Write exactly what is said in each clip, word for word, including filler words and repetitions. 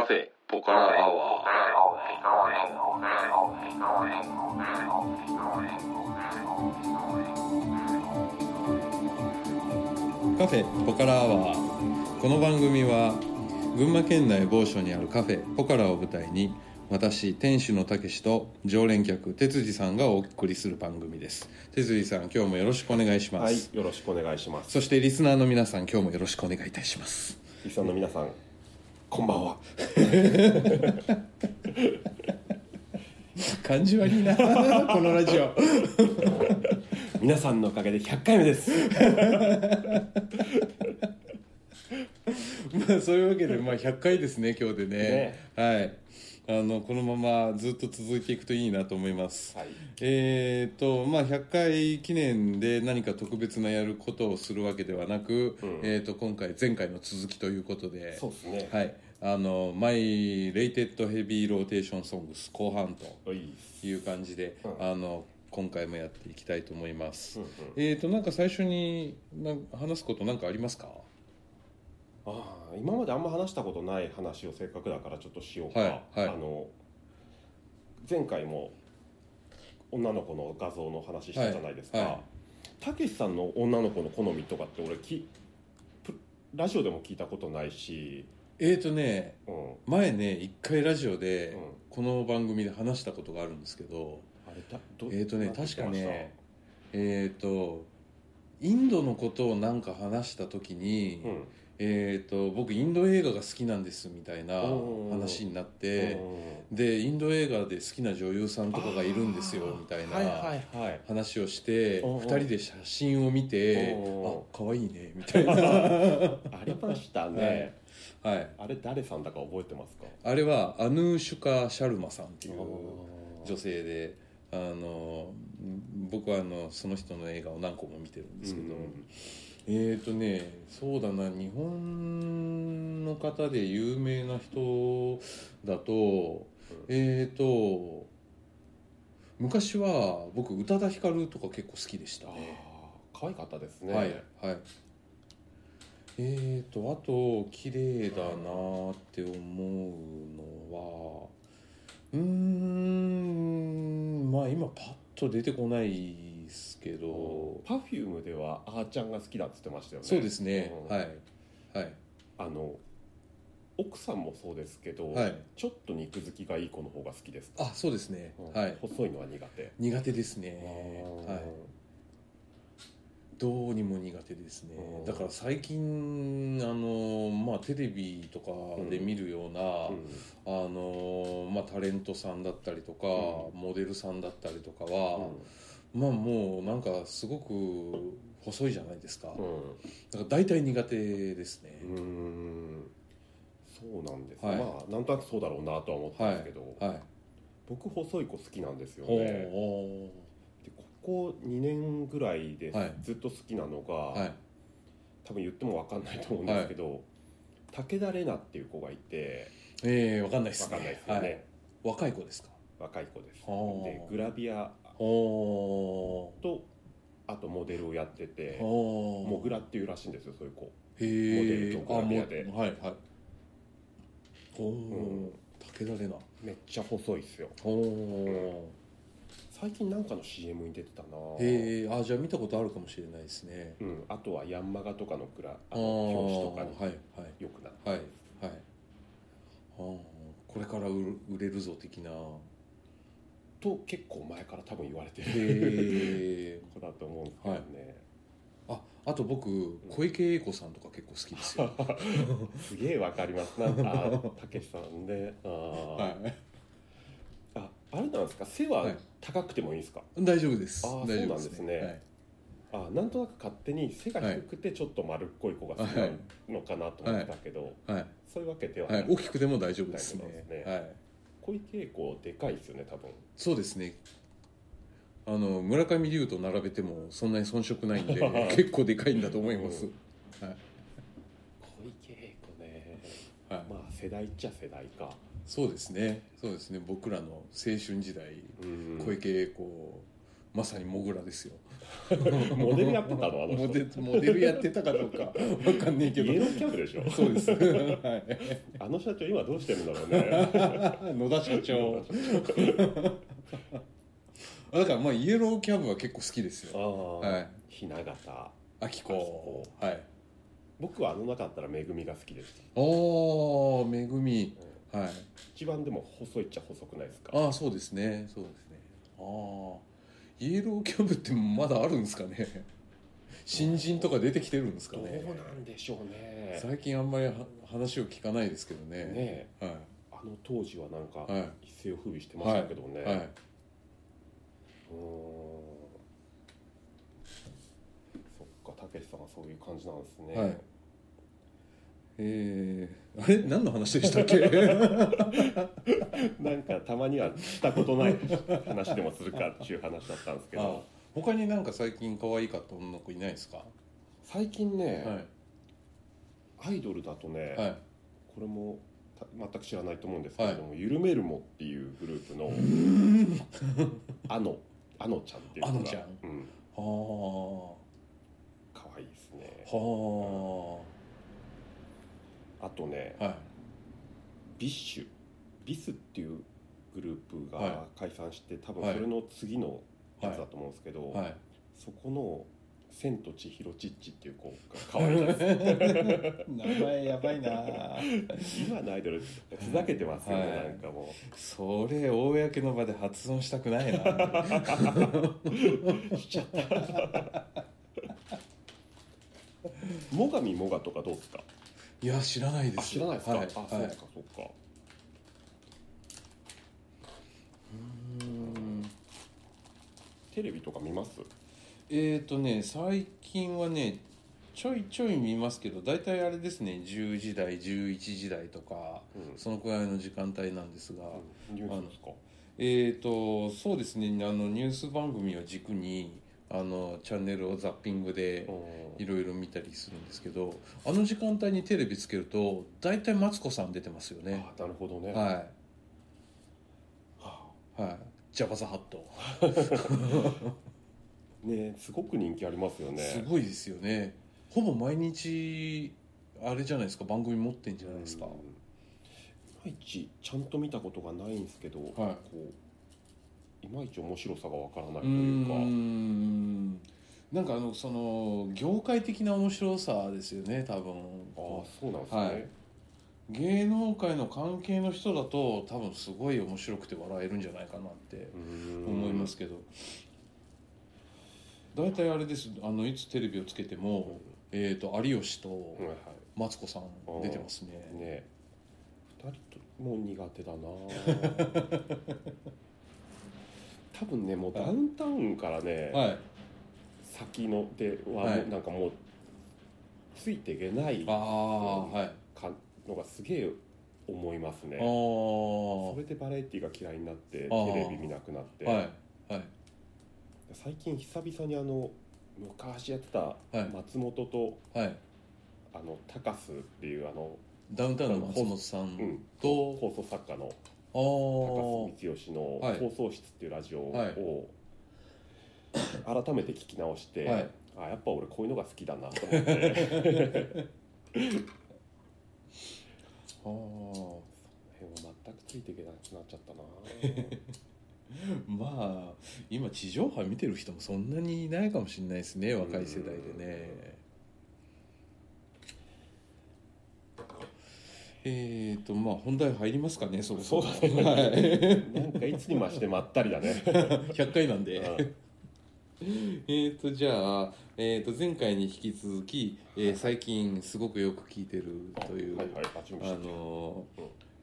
カフェポカラアワー。カフェポカラアワー。この番組は群馬県内某所にあるカフェポカラを舞台に、私店主のたけしと常連客哲司さんがお送りする番組です。哲司さん、今日もよろしくお願いします。はい、よろしくお願いします。そしてリスナーの皆さん、今日もよろしくお願いいたします。リスナーの皆さん、こんばんは。感じ悪いなこのラジオ。皆さんのおかげでひゃっかいめです。まあそういうわけで、まあひゃっかいですね今日で ね, ねはい、あのこのままずっと続いていくといいなと思います。はい、えーとまあひゃっかい記念で何か特別なやることをするわけではなく、うん、えーと今回前回の続きということで、そうですね、はい、あのマイレイテッドヘビーローテーションソングス後半という感じで、うん、あの今回もやっていきたいと思います。うんうん、えーとなんか最初に話すことなんかありますか？ああ、今まであんま話したことない話をせっかくだからちょっとしようか。はいはい、あの前回も女の子の画像の話したじゃないですか。たけしさんの女の子の好みとかって俺きラジオでも聞いたことないし、えーとね、うん、前ね一回ラジオでこの番組で話したことがあるんですけど、あれだどえーとね確かねえーとインドのことをなんか話した時に、うん、えー、と僕インド映画が好きなんですみたいな話になって、でインド映画で好きな女優さんとかがいるんですよみたいな話をして、ふたりで写真を見て、あ、かわいいねみたいなありましたね。はいはい、あれ誰さんだか覚えてますか？あれはアヌーシュカ・シャルマさんっていう女性で、あの僕はあのその人の映画を何個も見てるんですけど、えーとね、そうだな、日本の方で有名な人だと、えーと、昔は僕宇多田ヒカルとか結構好きでしたね。あ、可愛かったですね。はいはい。えーと、あと綺麗だなって思うのは、うーん、まあ今パッと出てこないですけど、パフュームではあーちゃんが好きだって言ってましたよね。そうですね、うん、はいはい、あの奥さんもそうですけど、はい、ちょっと肉付きがいい子の方が好きですか？あ、そうですね、うん、はい、細いのは苦手苦手ですね、はい、どうにも苦手ですね。だから最近あの、まあ、テレビとかで見るような、うんうん、あのまあ、タレントさんだったりとか、うん、モデルさんだったりとかは、うん、まあもうなんかすごく細いじゃないですか。うん、だから大体苦手ですね。うーん、そうなんです、はい、まあなんとなくそうだろうなとは思ったんですけど、はいはい、僕細い子好きなんですよね。でここにねんぐらいでずっと好きなのが、はい、多分言っても分かんないと思うんですけど、はい、武田玲奈っていう子がいて、えー、分かんないですね。分かんないですよね。はい、若い子ですか？若い子です。でグラビアおとあとモデルをやってて、モグラっていうらしいんですよ、そういう子。へモデルとグラビアで、はいはい、お、うん、武田玲奈めっちゃ細いっすよ。お、うん、最近なんかの シーエム に出てたな。へあ、じゃあ見たことあるかもしれないですね。うん、あとはヤンマガとかのグラあの表紙とかによくなって、はいはい、はい、あこれから売れるぞ的なと結構前から多分言われてる子だと思うんですけどね。はい、あ、あと僕、うん、小池栄子さんとか結構好きですよ。すげえわかります。なんかたけしさんで、あ、はい、あ、あれなんですか、背は高くてもいいですか？はい、大丈夫です。あ、そうなんですね。はい、あ、なんとなく勝手に背が低くてちょっと丸っこい子が好きなのかなと思ったけど、はいはい、そういうわけではない、はい、大きくても大丈夫ですね。はい、小池栄子でかいですよね、多分。そうですね、あの村上龍と並べてもそんなに遜色ないんで結構でかいんだと思います。うん、はい、小池栄子ね、はい、まあ世代っちゃ世代か。そうですね、そうですね、僕らの青春時代、うん、小池栄子まさにモグラですよモデルやってたのあの人モデル、モデルやってたかどうか分かんないけどイエローキャブでしょそうです、はい、あの社長今どうしてるんだろうね野田社長だからまあイエローキャブは結構好きですよ、はい、雛形あきこ、はい、僕はあの中だったらめぐみが好きでした。おーめぐみ、うんはい、一番でも細いっちゃ細くないですか。あそうですねそうですね。あイエローキャブってまだあるんですかね新人とか出てきてるんですかね。どうなんでしょうね。最近あんまり話を聞かないですけど ね, ね、はい、あの当時はなんか一世を風靡してましたけどね、はいはい、うーんそっかたけしさんはそういう感じなんですね、はいえー、あれ何の話でしたっけなんかたまにはしたことない話でもするかっていう話だったんですけど。ああ他になんか最近可愛いかった女の子いないですか。最近ね、はい、アイドルだとね、はい、これも全く知らないと思うんですけれども、はい、ゆるめるもっていうグループのあのあのちゃんっていうのがあのちゃん、うん、はあ可愛いですね。はああとね、はい、ビッシュビスっていうグループが解散して、はい、多分それの次のやつだと思うんですけど、はいはい、そこの千と千尋チッチっていう子が可愛いです名前やばいな今のアイドルふざけてますよね、はい、なんかもうそれ公の場で発音したくないなしちゃったもがみもがとかどうですか。いや知らないです。あ知らないですか。はい、あそうですか、はい、そうか。うーんテレビとか見ます？えっ、ー、とね最近はねちょいちょい見ますけどだいたいあれですねじゅうじ台じゅういちじ台とか、うん、そのくらいの時間帯なんですが、うん、ニュースですか？えっ、ー、とそうですねあのニュース番組を軸に。あのチャンネルをザッピングでいろいろ見たりするんですけどあの時間帯にテレビつけると大体マツコさん出てますよね。あなるほどねはい、はい、ジャパザハットねすごく人気ありますよね。すごいですよね。ほぼ毎日あれじゃないですか番組持ってんじゃないですか。いまいちちゃんと見たことがないんですけど、はい、こういまいち面白さがわからないというかうーんなんかあのその業界的な面白さですよね多分。ああそうなんですね、はい、芸能界の関係の人だと多分すごい面白くて笑えるんじゃないかなって思いますけどだいたいあれですあのいつテレビをつけても、うんえー、と有吉とマツコさん出てますね、はいはい、ねふたりとも苦手だな多分ねもうダウンタウンからね、はい、先のでは、はい、なんかもうついていけないあ、はい、かのがすげえ思いますね。あそれでバラエティが嫌いになってテレビ見なくなって、はいはい、最近久々にあの昔やってた松本と、はいはい、あの高須っていうあのダウンタウンの松本さんと、うん、放送作家の高須光義の放送室っていうラジオを改めて聞き直して、はいはい、あやっぱ俺こういうのが好きだなと思ってあその辺は全くついていけなくなっちゃったなまあ今地上波見てる人もそんなにいないかもしれないですね若い世代でね。えーとまあ、本題入りますかね。そうそうそうだねなんかいつにましてまったりだねひゃっかいなんで、うん、えーとじゃあ、えー、と前回に引き続き、えー、最近すごくよく聴いてるという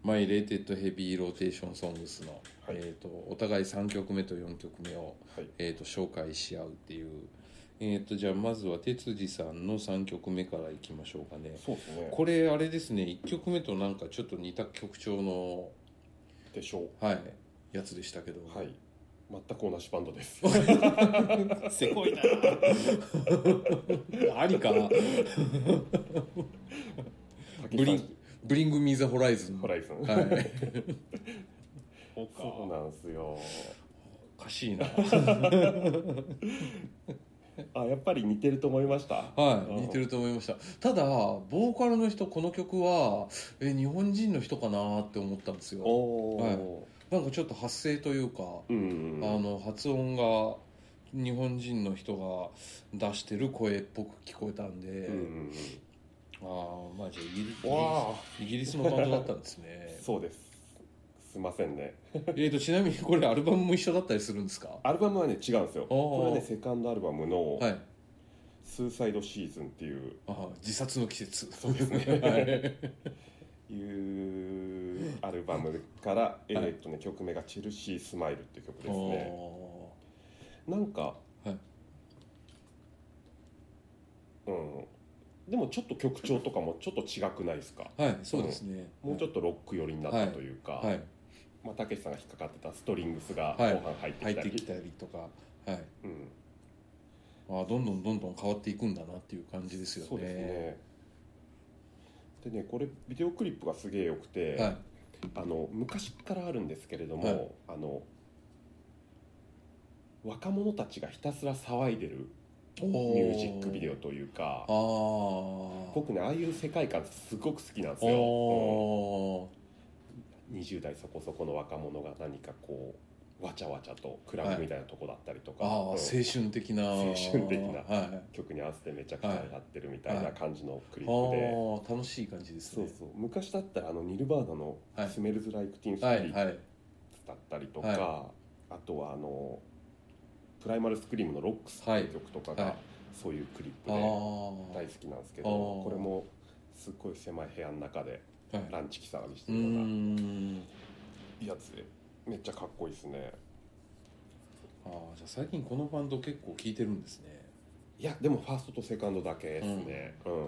マイレーテッドヘビーローテーションソングスの、はいえー、とお互いさんきょくめとよんきょくめを、はいえー、と紹介し合うっていうえー、とじゃあまずは哲司さんのさんきょくめからいきましょうか ね。 そうですねこれあれですねいっきょくめとなんかちょっと似た曲調のでしょう、はい、やつでしたけど、はい、全く同じバンドですせこいなありかなブリンブリングミーザホライズンホライズン、はい、そうなんですよ。おかしいなあ、やっぱり似てると思いました。はい、似てると思いました。ただボーカルの人、この曲はえ日本人の人かなって思ったんですよ。お、はい、なんかちょっと発声というか、うん、あの発音が日本人の人が出してる声っぽく聞こえたんで、うん、ああ、まあじゃあイギリス、イギリスのバンドだったんですね。そうです。すいませんねえとちなみにこれアルバムも一緒だったりするんですか？アルバムはね違うんですよ。これはねセカンドアルバムのスーサイドシーズンっていう、あ、自殺の季節。そうですねいうアルバムから、はい、えーとね、曲名がチェルシースマイルっていう曲ですね。なんか、はい、うんでもちょっと曲調とかもちょっと違くないですか？はい、そうですね、うん、もうちょっとロック寄りになったというか、はいはい、まあ、たけしさんが引っかかってたストリングスが後半入ってきたり、はい、入ってきたりとか、はい、うん、あ、どんどんどんどん変わっていくんだなっていう感じですよね。そうですね。でね、これビデオクリップがすげえ良くて、はい、あの昔からあるんですけれども、はい、あの若者たちがひたすら騒いでるミュージックビデオというか、あ、僕ねああいう世界観すごく好きなんですよ。うん、にじゅう代そこそこの若者が何かこうわちゃわちゃとクラブみたいなとこだったりとか、はい、あ、うん、青春的な青春的な、はい、曲に合わせてめちゃくちゃやってるみたいな感じのクリップで、はい、あ、楽しい感じですね。そうそう、昔だったらあのニルバーナのスメルズライクティンスピリッツだったりとか、はいはいはい、あとはあのプライマルスクリームのロックスっていう曲とかがそういうクリップで大好きなんですけど、これもすっごい狭い部屋の中でランチキ騒ぎしてるようなやつでめっちゃかっこいいですね。ああ、じゃあ最近このバンド結構聴いてるんですね。いやでもファーストとセカンドだけですね、うんうん、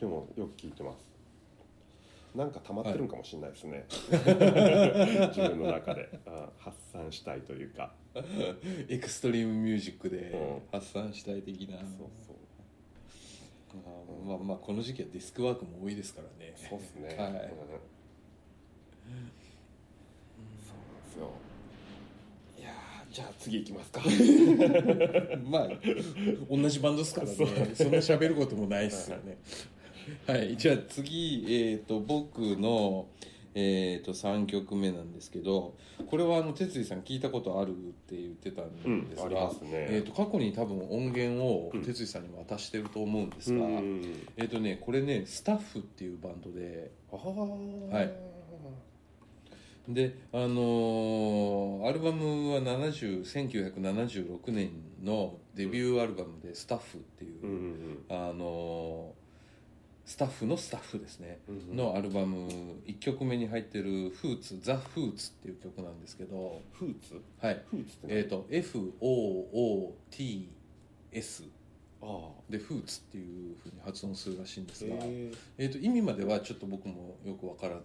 でもよく聴いてます。なんか溜まってるんかもしれないですね、はい、自分の中で発散したいというかエクストリームミュージックで発散したい的な、うん、そうそう、あ、まあまあこの時期はディスクワークも多いですからね。そうですね、はい、うん、そうなんですよ。いや、じゃあ次行きますかまあ同じバンドですからね、 そ, そんな喋ることもないですよねはい、じゃあ次、えー、と僕の、えー、とさんきょくめなんですけど、これはあの哲司さん聞いたことあるって言ってたんですが、うん、ありますね。えー、と過去に多分音源を哲司さんにも渡してると思うんですが、うん、えーとね、これねスタッフっていうバンドで、あ、はい、で、あのー、アルバムはせんきゅうひゃくななじゅうろくねんのデビューアルバムでスタッフっていう、うん、あのースタッフのスタッフですね、うん、のアルバムいっきょくめに入ってるフーツ、ザ・フーツっていう曲なんですけど、フーツ、はい、フーツってね、えーと エフ オー オー ティー エス でフーツっていう風に発音するらしいんですが、えーと意味まではちょっと僕もよくわからな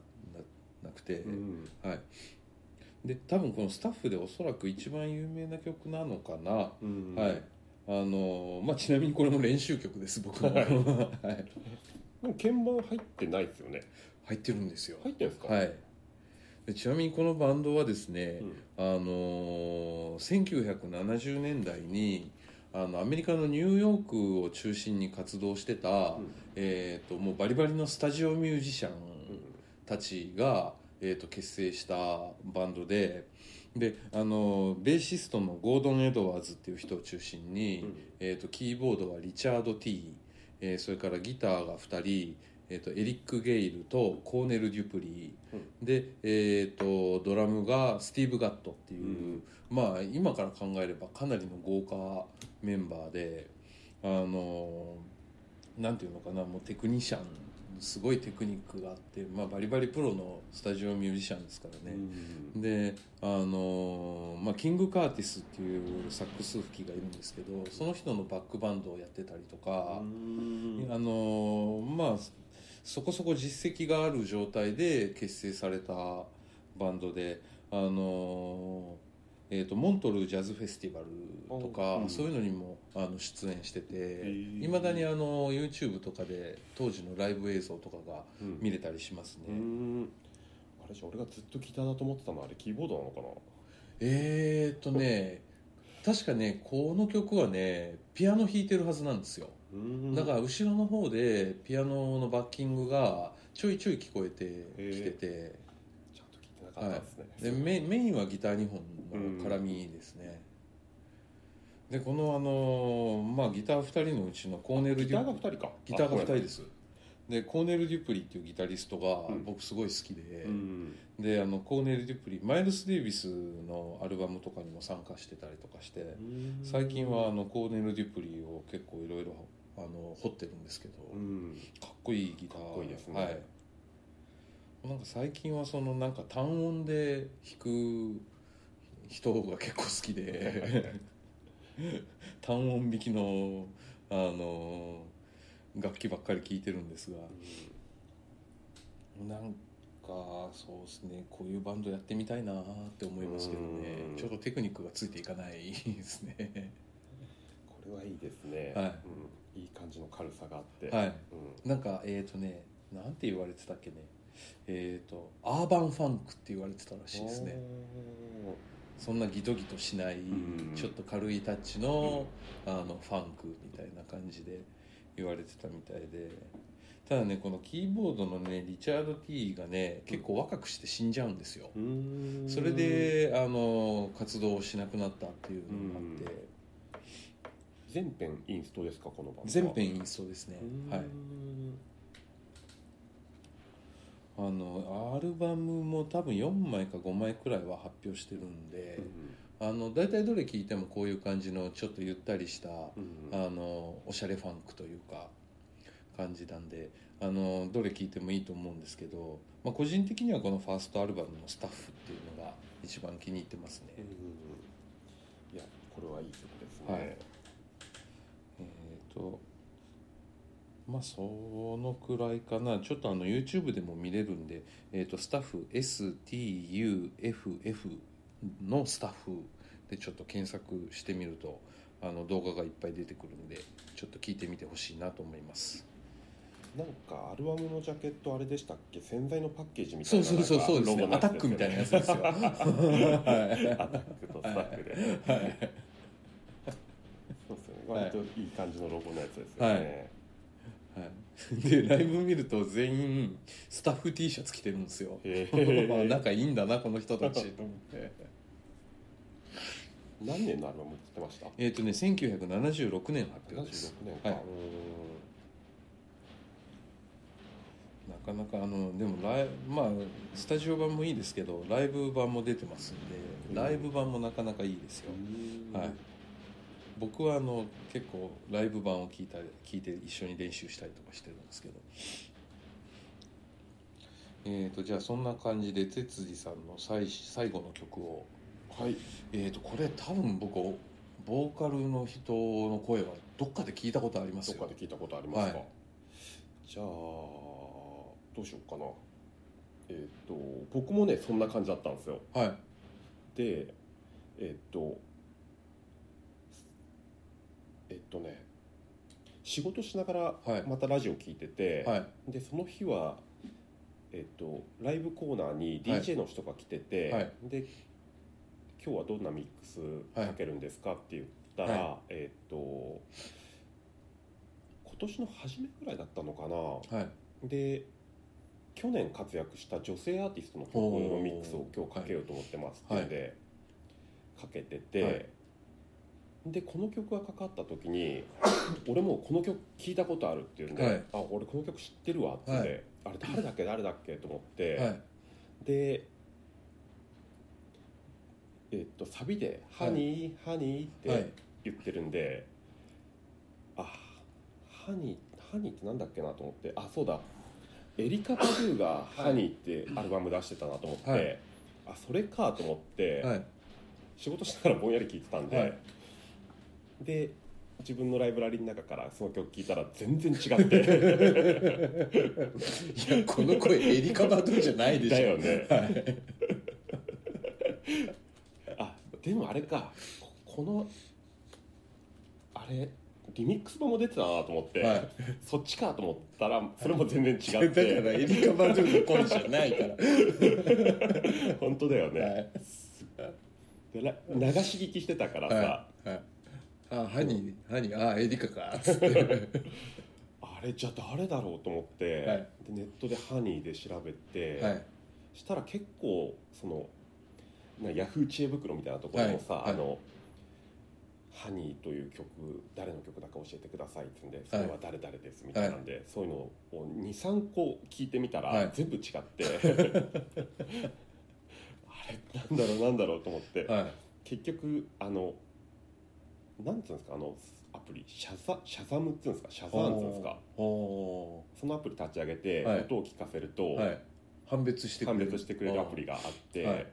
くて、うん、はい。で、多分このスタッフでおそらく一番有名な曲なのかな、うん、はい、あのまあ、ちなみにこれも練習曲です僕は、はいもう鍵盤入ってないですよね。入ってるんですよ。入ってるんですか。はい。でちなみにこのバンドはですね、うん、あのせんきゅうひゃくななじゅうねんだいにあのアメリカのニューヨークを中心に活動してた、うん、えーと、もうバリバリのスタジオミュージシャンたちが、うん、えーと、結成したバンドで、であのベーシストのゴードン・エドワーズっていう人を中心に、うん、えーと、キーボードはリチャード・ティー、えー、それからギターがふたり、えー、とエリック・ゲイルとコーネル・デュプリー、うん、で、えー、とドラムがスティーブ・ガットっていう、うん、まあ今から考えればかなりの豪華メンバーで、あのなんていうのかな、もうテクニシャン、すごいテクニックがあって、まあ、バリバリプロのスタジオミュージシャンですからね、うん、で、あの、まあ、キング・カーティスっていうサックス吹きがいるんですけど、その人のバックバンドをやってたりとか、うん、あのまあそこそこ実績がある状態で結成されたバンドで、あの、えーと、モントルジャズフェスティバルとか、うん、そういうのにもあの出演してて、いまだにあの YouTube とかで当時のライブ映像とかが見れたりしますね、うん、うん、あれじゃ俺がずっとギターだと思ってたのはあれキーボードなのかな。えーっとね確かねこの曲はねピアノ弾いてるはずなんですよ。だから後ろの方でピアノのバッキングがちょいちょい聞こえてきてて、ちゃんと聞いてなかったですね、はい、でメ、メインはギターにほんの絡みですね。でこのあのまあギターふたりのうちのコーネル・デュプリギターがふたりかギターがふたりです。でコーネル・デュプリっていうギタリストが僕すごい好きで、うん、であのコーネル・デュプリマイルス・デイビスのアルバムとかにも参加してたりとかして、うん、最近はあのコーネル・デュプリを結構いろいろあの掘ってるんですけど、うん、かっこいいギターかっこいいですね、はい、なんか最近はそのなんか単音で弾く人が結構好きで単音弾きのあの楽器ばっかり聴いてるんですが、うん、なんかそうですねこういうバンドやってみたいなって思いますけどね、ちょっとテクニックがついていかないですね。これはいいですね、はいうん、いい感じの軽さがあって、はいうん、なんかえっ、ー、とねなんて言われてたっけねえっ、ー、とアーバンファンクって言われてたらしいですね。そんなギトギトしない、うん、ちょっと軽いタッチ の,、うん、あのファンクみたいな感じで言われてたみたいで、ただねこのキーボードのねリチャード・Tがね結構若くして死んじゃうんですよ。うーんそれであの活動をしなくなったっていうのがあって、全編インストですかこのバンドは。全編インストですね、はい、あのアルバムも多分よんまいかごまいくらいは発表してるんで、あの大体どれ聴いてもこういう感じのちょっとゆったりした、うんうん、あのおしゃれファンクというか感じなんであのどれ聴いてもいいと思うんですけど、まあ、個人的にはこのファーストアルバムのスタッフっていうのが一番気に入ってますね、うんうん、いやこれはいい曲ですね、はい、えーとまあそのくらいかな。ちょっとあの YouTube でも見れるんで、えーとスタッフ エス ティー ユー エフ エフのスタッフでちょっと検索してみるとあの動画がいっぱい出てくるんでちょっと聞いてみてほしいなと思います。なんかアルバムのジャケットあれでしたっけ、洗剤のパッケージみたいな、そうそうそうそうですね、アタックみたいなやつですよ、はい、アタックとスタッフで、はいはい、そうですね割といい感じのロゴのやつですよね、はいはい、でライブ見ると全員スタッフ T シャツ着てるんですよ、えー、まあ仲いいんだなこの人たちと思って何年のアルバムってました？えっ、ー、とね、せんきゅうひゃくななじゅうろくねん発表です。ななじゅうろくねんか、はい、なかなかあのでもライまあスタジオ版もいいですけどライブ版も出てますんで、ライブ版もなかなかいいですよ。はい。僕はあの結構ライブ版を聞いた聞いて一緒に練習したりとかしてるんですけど。えっ、ー、とじゃあそんな感じで哲司さんの最最後の曲を。はい、えーとこれ多分僕ボーカルの人の声はどっかで聞いたことありますよ。どっかで聞いたことありますか、はい、じゃあどうしようかな。えっと僕もねそんな感じだったんですよ、はい、でえっとえっとね仕事しながらまたラジオ聞いてて、はい、でその日は、えっと、ライブコーナーに ディージェー の人が来てて、はいはい、で今日はどんなミックスかけるんですかって言ったら、はい、えっ、ー、と今年の初めぐらいだったのかな、はい、で去年活躍した女性アーティストの曲のミックスを今日かけようと思ってますっていうんで、はい、かけてて、はい、でこの曲がかかった時に俺もこの曲聞いたことあるっていうんで、はい、あ俺この曲知ってるわって、はい、あれ誰だっけ誰だっけと思って、はい、でえっと、サビでハニー、はい、ハニーって言ってるんで、はい、あハニーハニーってなんだっけなと思って、あそうだエリカ・パドゥがハニーってアルバム出してたなと思って、はい、あそれかと思って、はい、仕事しながらぼんやり聴いてたんで、はい、で自分のライブラリの中からその曲聴いたら全然違っていやこの声エリカ・パドゥじゃないでしょだよね、はいでもあれか、このあれリミックス版も出てたなと思って、はい、そっちかと思ったらそれも全然違ってだからエリカ・バドゥの声じゃないから本当だよね、はい、でで流し聞きしてたからさ、はいはい、あハニー、ハニー、あエリカかつってあれじゃ誰だろうと思って、はい、でネットでハニーで調べて、はい、したら結構そのヤフー知恵袋みたいなところもさ、はい、あの、はい、ハニーという曲誰の曲だか教えてくださいってんで、それは誰々ですみたいなんで、はい、そういうのを に,さん 個聞いてみたら、はい、全部違ってあれなんだろうなんだろうと思って、はい、結局あのなんていうんですか、あのアプリシャザ、シャザムっていうんですか、シャザーンっていうんですか、そのアプリ立ち上げて、はい、音を聞かせると、はい、判別してくれる、判別してくれるアプリがあって、はい、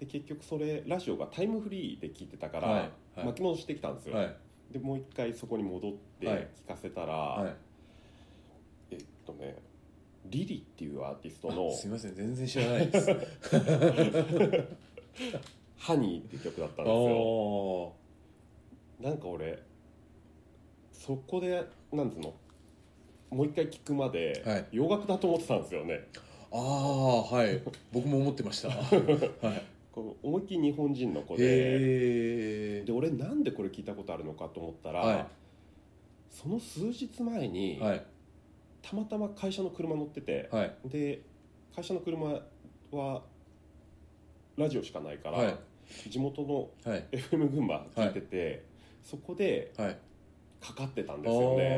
で結局それラジオがタイムフリーで聞いてたから、はいはい、巻き戻してきたんですよ、はい、でもう一回そこに戻って聞かせたら、はいはい、えっとねリリっていうアーティストの、すいません全然知らないですハニーっていう曲だったんですよ。なんか俺そこでなんつうのもう一回聞くまで、はい、洋楽だと思ってたんですよね。ああはい僕も思ってました、はい、こう思いっきり日本人の子で、で俺なんでこれ聞いたことあるのかと思ったら、はい、その数日前に、はい、たまたま会社の車乗ってて、はい、で会社の車はラジオしかないから、はい、地元の エフエム 群馬聞いてて、はい、そこで、はい、かかってたんですよね。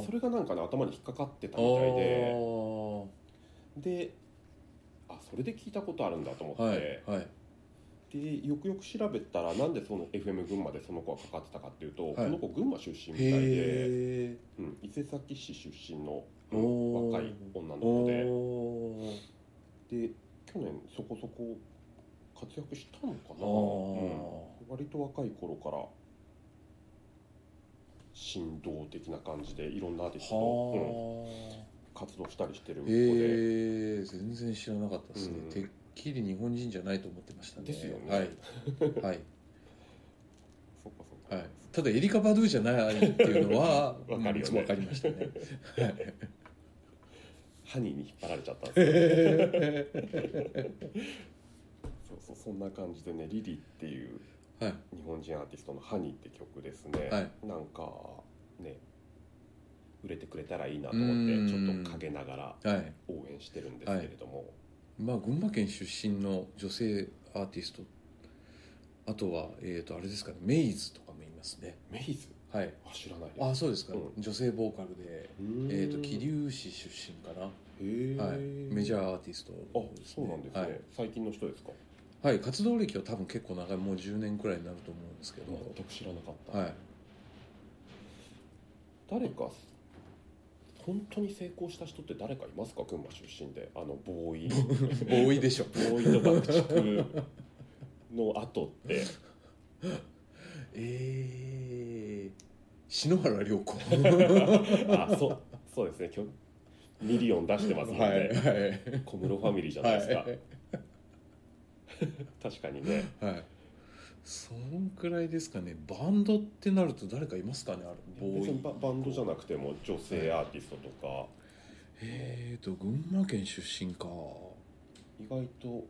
でそれがなんかね頭に引っかかってたみたいで、であそれで聞いたことあるんだと思って、はいはい、でよくよく調べたらなんでその エフエム 群馬でその子がかかってたかっていうと、はい、この子群馬出身みたいで、うん、伊勢崎市出身の、うん、若い女の子で、で去年そこそこ活躍したのかな、うん、割と若い頃から振動的な感じでいろんなアーティストと、うん、活動したりしてる子で、えー、全然知らなかったですね、うん、てっきり日本人じゃないと思ってましたね。ですよね、はいはい、そっかそっか、はい、ただエリカ・バドゥじゃないっていうのは分かるよね、分かりましたねハニーに引っ張られちゃったんですよそうそう、そんな感じでねリリっていう、はい、日本人アーティストのハニーって曲ですね、はい、なんかね売れてくれたらいいなと思ってちょっと陰ながら応援してるんですけれども、はいはい、まあ群馬県出身の女性アーティスト、あとはえーとあれですかね、メイズとかもいますね。メイズ、はい、あ知らないです。あそうですか、うん、女性ボーカルで、えーと桐生市出身かな、へ、はい、メジャーアーティストですね。あそうなんですね、はい、最近の人ですか。はい、活動歴は多分結構長い、もうじゅうねんくらいになると思うんですけど、全く知らなかった、はい、誰か本当に成功した人って誰かいますか、群馬出身で。あのボーイボーイでしょボーイの爆竹の後ってえー、篠原涼子あ、そう、そうですね、今日ミリオン出してますもんね、はいはい、小室ファミリーじゃないですか、はい確かにね、はい、そんくらいですかね。バンドってなると誰かいますかね。あるボーイ、バンドじゃなくても女性アーティストとか、はい、えーと群馬県出身か、意外と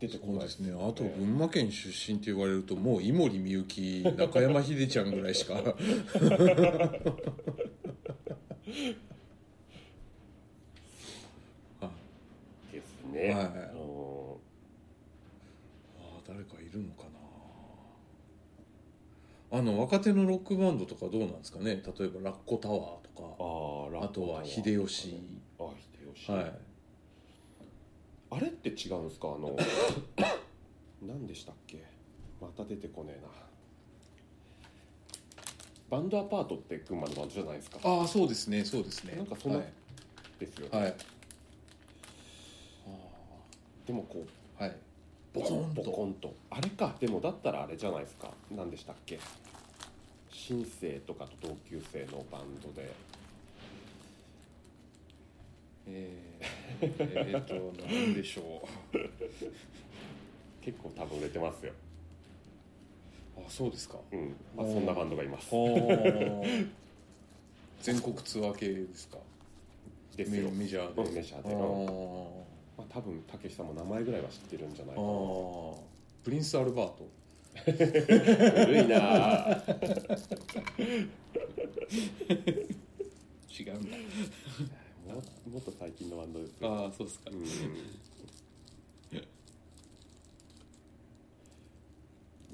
出てこないですね。そうですね、あと群馬県出身って言われるともう井森美幸、中山秀ちゃんぐらいしかね、はい、あのー、あ誰かいるのかな。あの若手のロックバンドとかどうなんですかね。例えばラッコタワーとか、 あ, ーーーとか、ね、あとは秀吉、あ秀吉、はい、あれって違うんですか、あの何でしたっけ、また出てこねえな。バンドアパートって群馬のバンドじゃないですか。ああそうですねそうですね、なんかそんな、はい、ですよね、はい。でもこう、はい、ボコンとボコンと、あれか、でもだったらあれじゃないですか、何でしたっけ、新生とかと同級生のバンドで、えー、えー、っと何でしょう結構多分売れてますよ。あそうですか、うん、まあ、そんなバンドがいます全国ツアー系ですか、ですよ、メジャーで、メジャーで、まあ、多分たけしさんも名前ぐらいは知ってるんじゃないかな。あプリンスアルバート古いな違うんだも, もっと最近のバンドですよ。ああそうですか、うん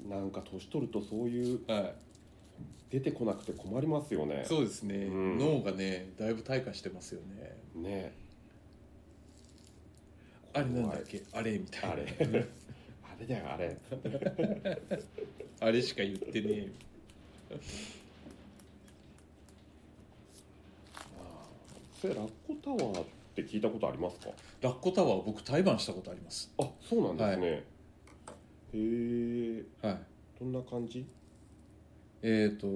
なんか年取るとそういう、はい、出てこなくて困りますよね。そうですね、うん、脳がねだいぶ退化してますよね。ねあれなんだっけあれみたいなあれあれだよあれあれしか言ってねえそれラッコタワーって聞いたことありますか。ラッコタワー僕対バンしたことあります。あそうなんですね、はいへえ、はい、どんな感じ？えーと、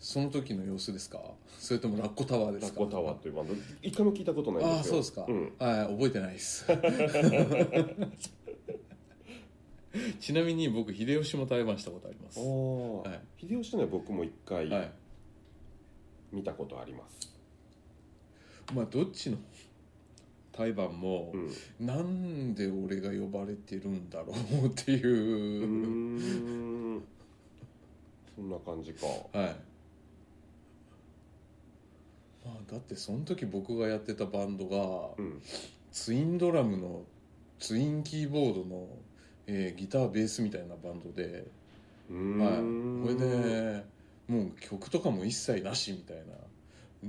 その時の様子ですか？それともラッコタワーですか？ラッコタワーというバンド一回も聞いたことないんですよ。あ、そうですか、うんはい、覚えてないですちなみに僕秀吉も対バンしたことあります。あ、はい、秀吉のは僕も一回、はい、見たことあります。まあどっちの対バンも、うん、なんで俺が呼ばれてるんだろうっていう、 うーんそんな感じか。はいまあだってその時僕がやってたバンドが、うん、ツインドラムのツインキーボードの、えー、ギターベースみたいなバンドで、うーん、はい、これでもう曲とかも一切なしみたいな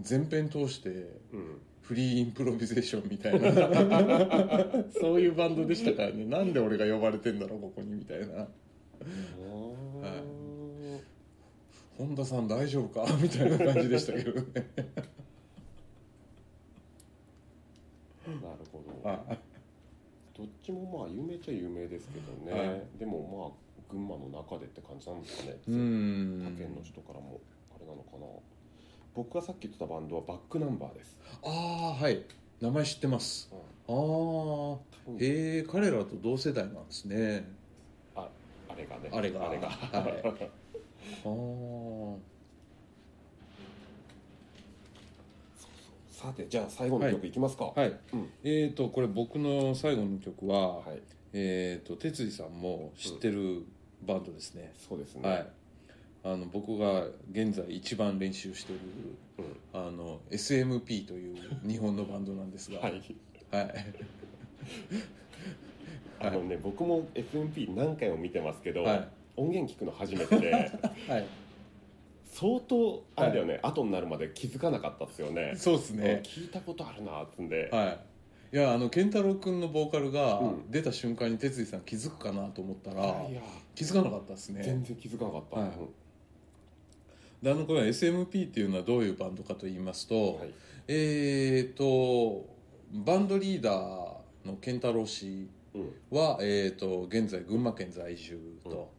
全編通して、うんフリーインプロビゼーションみたいなそういうバンドでしたからね。なんで俺が呼ばれてんだろうここにみたいな、はい、本田さん大丈夫かみたいな感じでしたけどねなるほど、はい、どっちもまあ有名っちゃ有名ですけどね、はい、でもまあ群馬の中でって感じなんですかね。うーん他県の人からもあれなのかな。僕がさっき言ってたバンドはバックナンバーです。ああはい名前知ってます。うん、ああへえ彼らと同世代なんですね。ああれがねあれがあれがはいあーさてじゃあ最後の曲いきますか。はい、はいうん、えっ、ー、とこれ僕の最後の曲は、はい、えっ、ー、と哲二さんも知ってるバンドですね。うん、そうですね。はい。あの僕が現在一番練習している、うん、あの エスエムピー という日本のバンドなんですが、はいはい、あのね、はい、僕も エスエムピー 何回も見てますけど、はい、音源聞くの初めてで、はい、相当あれだよね、はい、後になるまで気づかなかったですよね。そうですね聞いたことあるなってんで、はいいやあの健太郎くんのボーカルが出た瞬間に哲二さん気づくかなと思ったら、うん、いや気づかなかったですね。全然気づかなかった、はいであのこれは エスエムピー っていうのはどういうバンドかと言いますと、はい、えーとバンドリーダーの健太郎氏は、うんえー、と現在群馬県在住と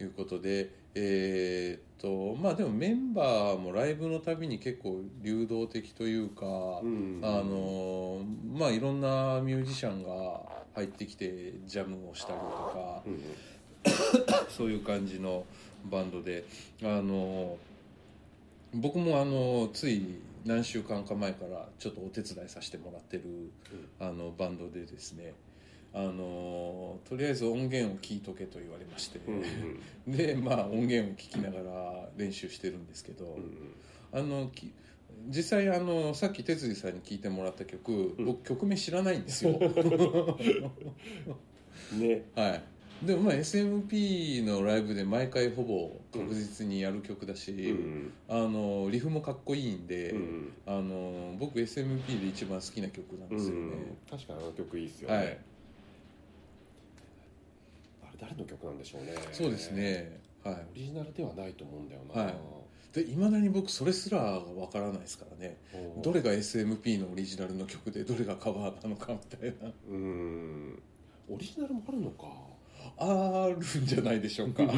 いうことで、うんえーとまあ、でもメンバーもライブのたびに結構流動的というか、うんうんあのまあ、いろんなミュージシャンが入ってきてジャムをしたりとか、うんうん、そういう感じのバンドであの僕もあのつい何週間か前からちょっとお手伝いさせてもらってる、うん、あのバンドでですねあのとりあえず音源を聴いとけと言われまして、うんうん、でまあ音源を聴きながら練習してるんですけど、うんうん、あの実際あのさっき哲二さんに聴いてもらった曲、うん、僕曲名知らないんですよねはいでもまあ エスエムピー のライブで毎回ほぼ確実にやる曲だし、うん、あのリフもかっこいいんで、うん、あの僕 エスエムピー で一番好きな曲なんですよね、うん、確かにあの曲いいっすよね、はい、あれ誰の曲なんでしょうね。そうですね、はい、オリジナルではないと思うんだよな、はいいまだに僕それすらがわからないですからねどれが エスエムピー のオリジナルの曲でどれがカバーなのかみたいなうんオリジナルもあるのかあるんじゃないでしょうか、はい、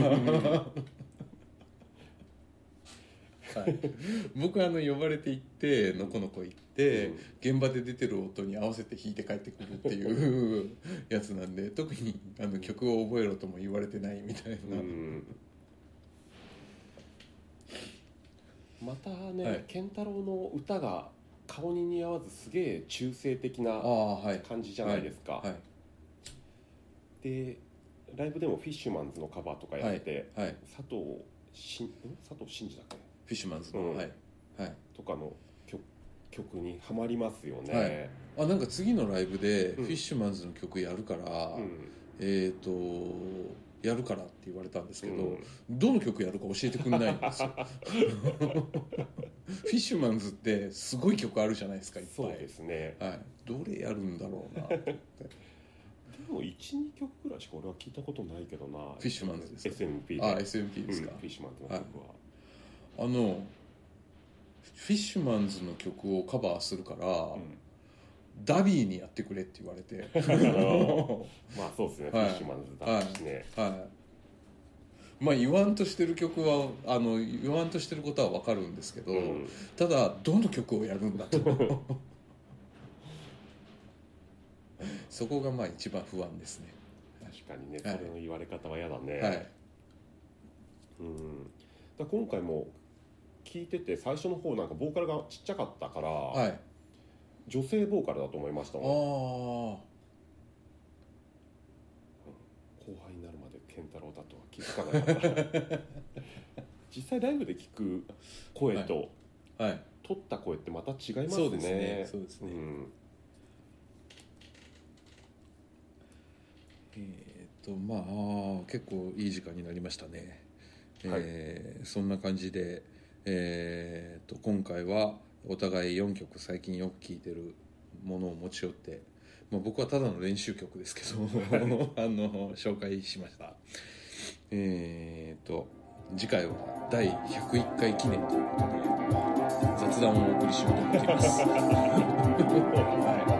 僕はあの呼ばれて行ってのこのこ行って、うん、現場で出てる音に合わせて弾いて帰ってくるっていうやつなんで特にあの曲を覚えろとも言われてないみたいな、うん、またね、はい、健太郎の歌が顔に似合わずすげえ中性的な感じじゃないですか、はいはいはい、でライブでもフィッシュマンズのカバーとかやって、はいはい、佐藤しん佐藤真二だっけ、フィッシュマンズの、うんはいはい、とかの 曲, 曲にハマりますよね、はい、あなんか次のライブでフィッシュマンズの曲やるから、うん、えっ、ー、とやるからって言われたんですけど、うん、どの曲やるか教えてくれないんですよフィッシュマンズってすごい曲あるじゃないですか、いっぱい。そうですね、はい、どれやるんだろうなと思ってでも いち,に 曲くらいしか俺は聞いたことないけどな。フィッシュマンズですか エスエムピー あ エスエムピー ですか、うん、フィッシュマンズの曲は、はい、あのフィッシュマンズの曲をカバーするから、うんダビーにやってくれって言われてまあそうですね、はい、フィッシュマンズダビーね、はいはい、まあ言わんとしてる曲はあの言わんとしてることは分かるんですけど、うん、ただどの曲をやるんだとそこがまあ一番不安ですね。確かにね、はい、それの言われ方は嫌だね、はい、うんだ今回も聴いてて最初の方なんかボーカルがちっちゃかったから、はい女性ボーカルだと思いましたもん。あ後輩になるまで健太郎だとは気づかなかった実際ライブで聞く声と、はいはい、撮った声ってまた違いますね。そうですね、そうですね、うん、えー、っとまあ結構いい時間になりましたね、はいえー、そんな感じで、えー、っと今回はお互いよんきょく最近よく聴いてるものを持ち寄って、まあ、僕はただの練習曲ですけどあの紹介しました。えー、っと次回はだいひゃくいっかい記念ということで雑談をお送りしようと思っています、はい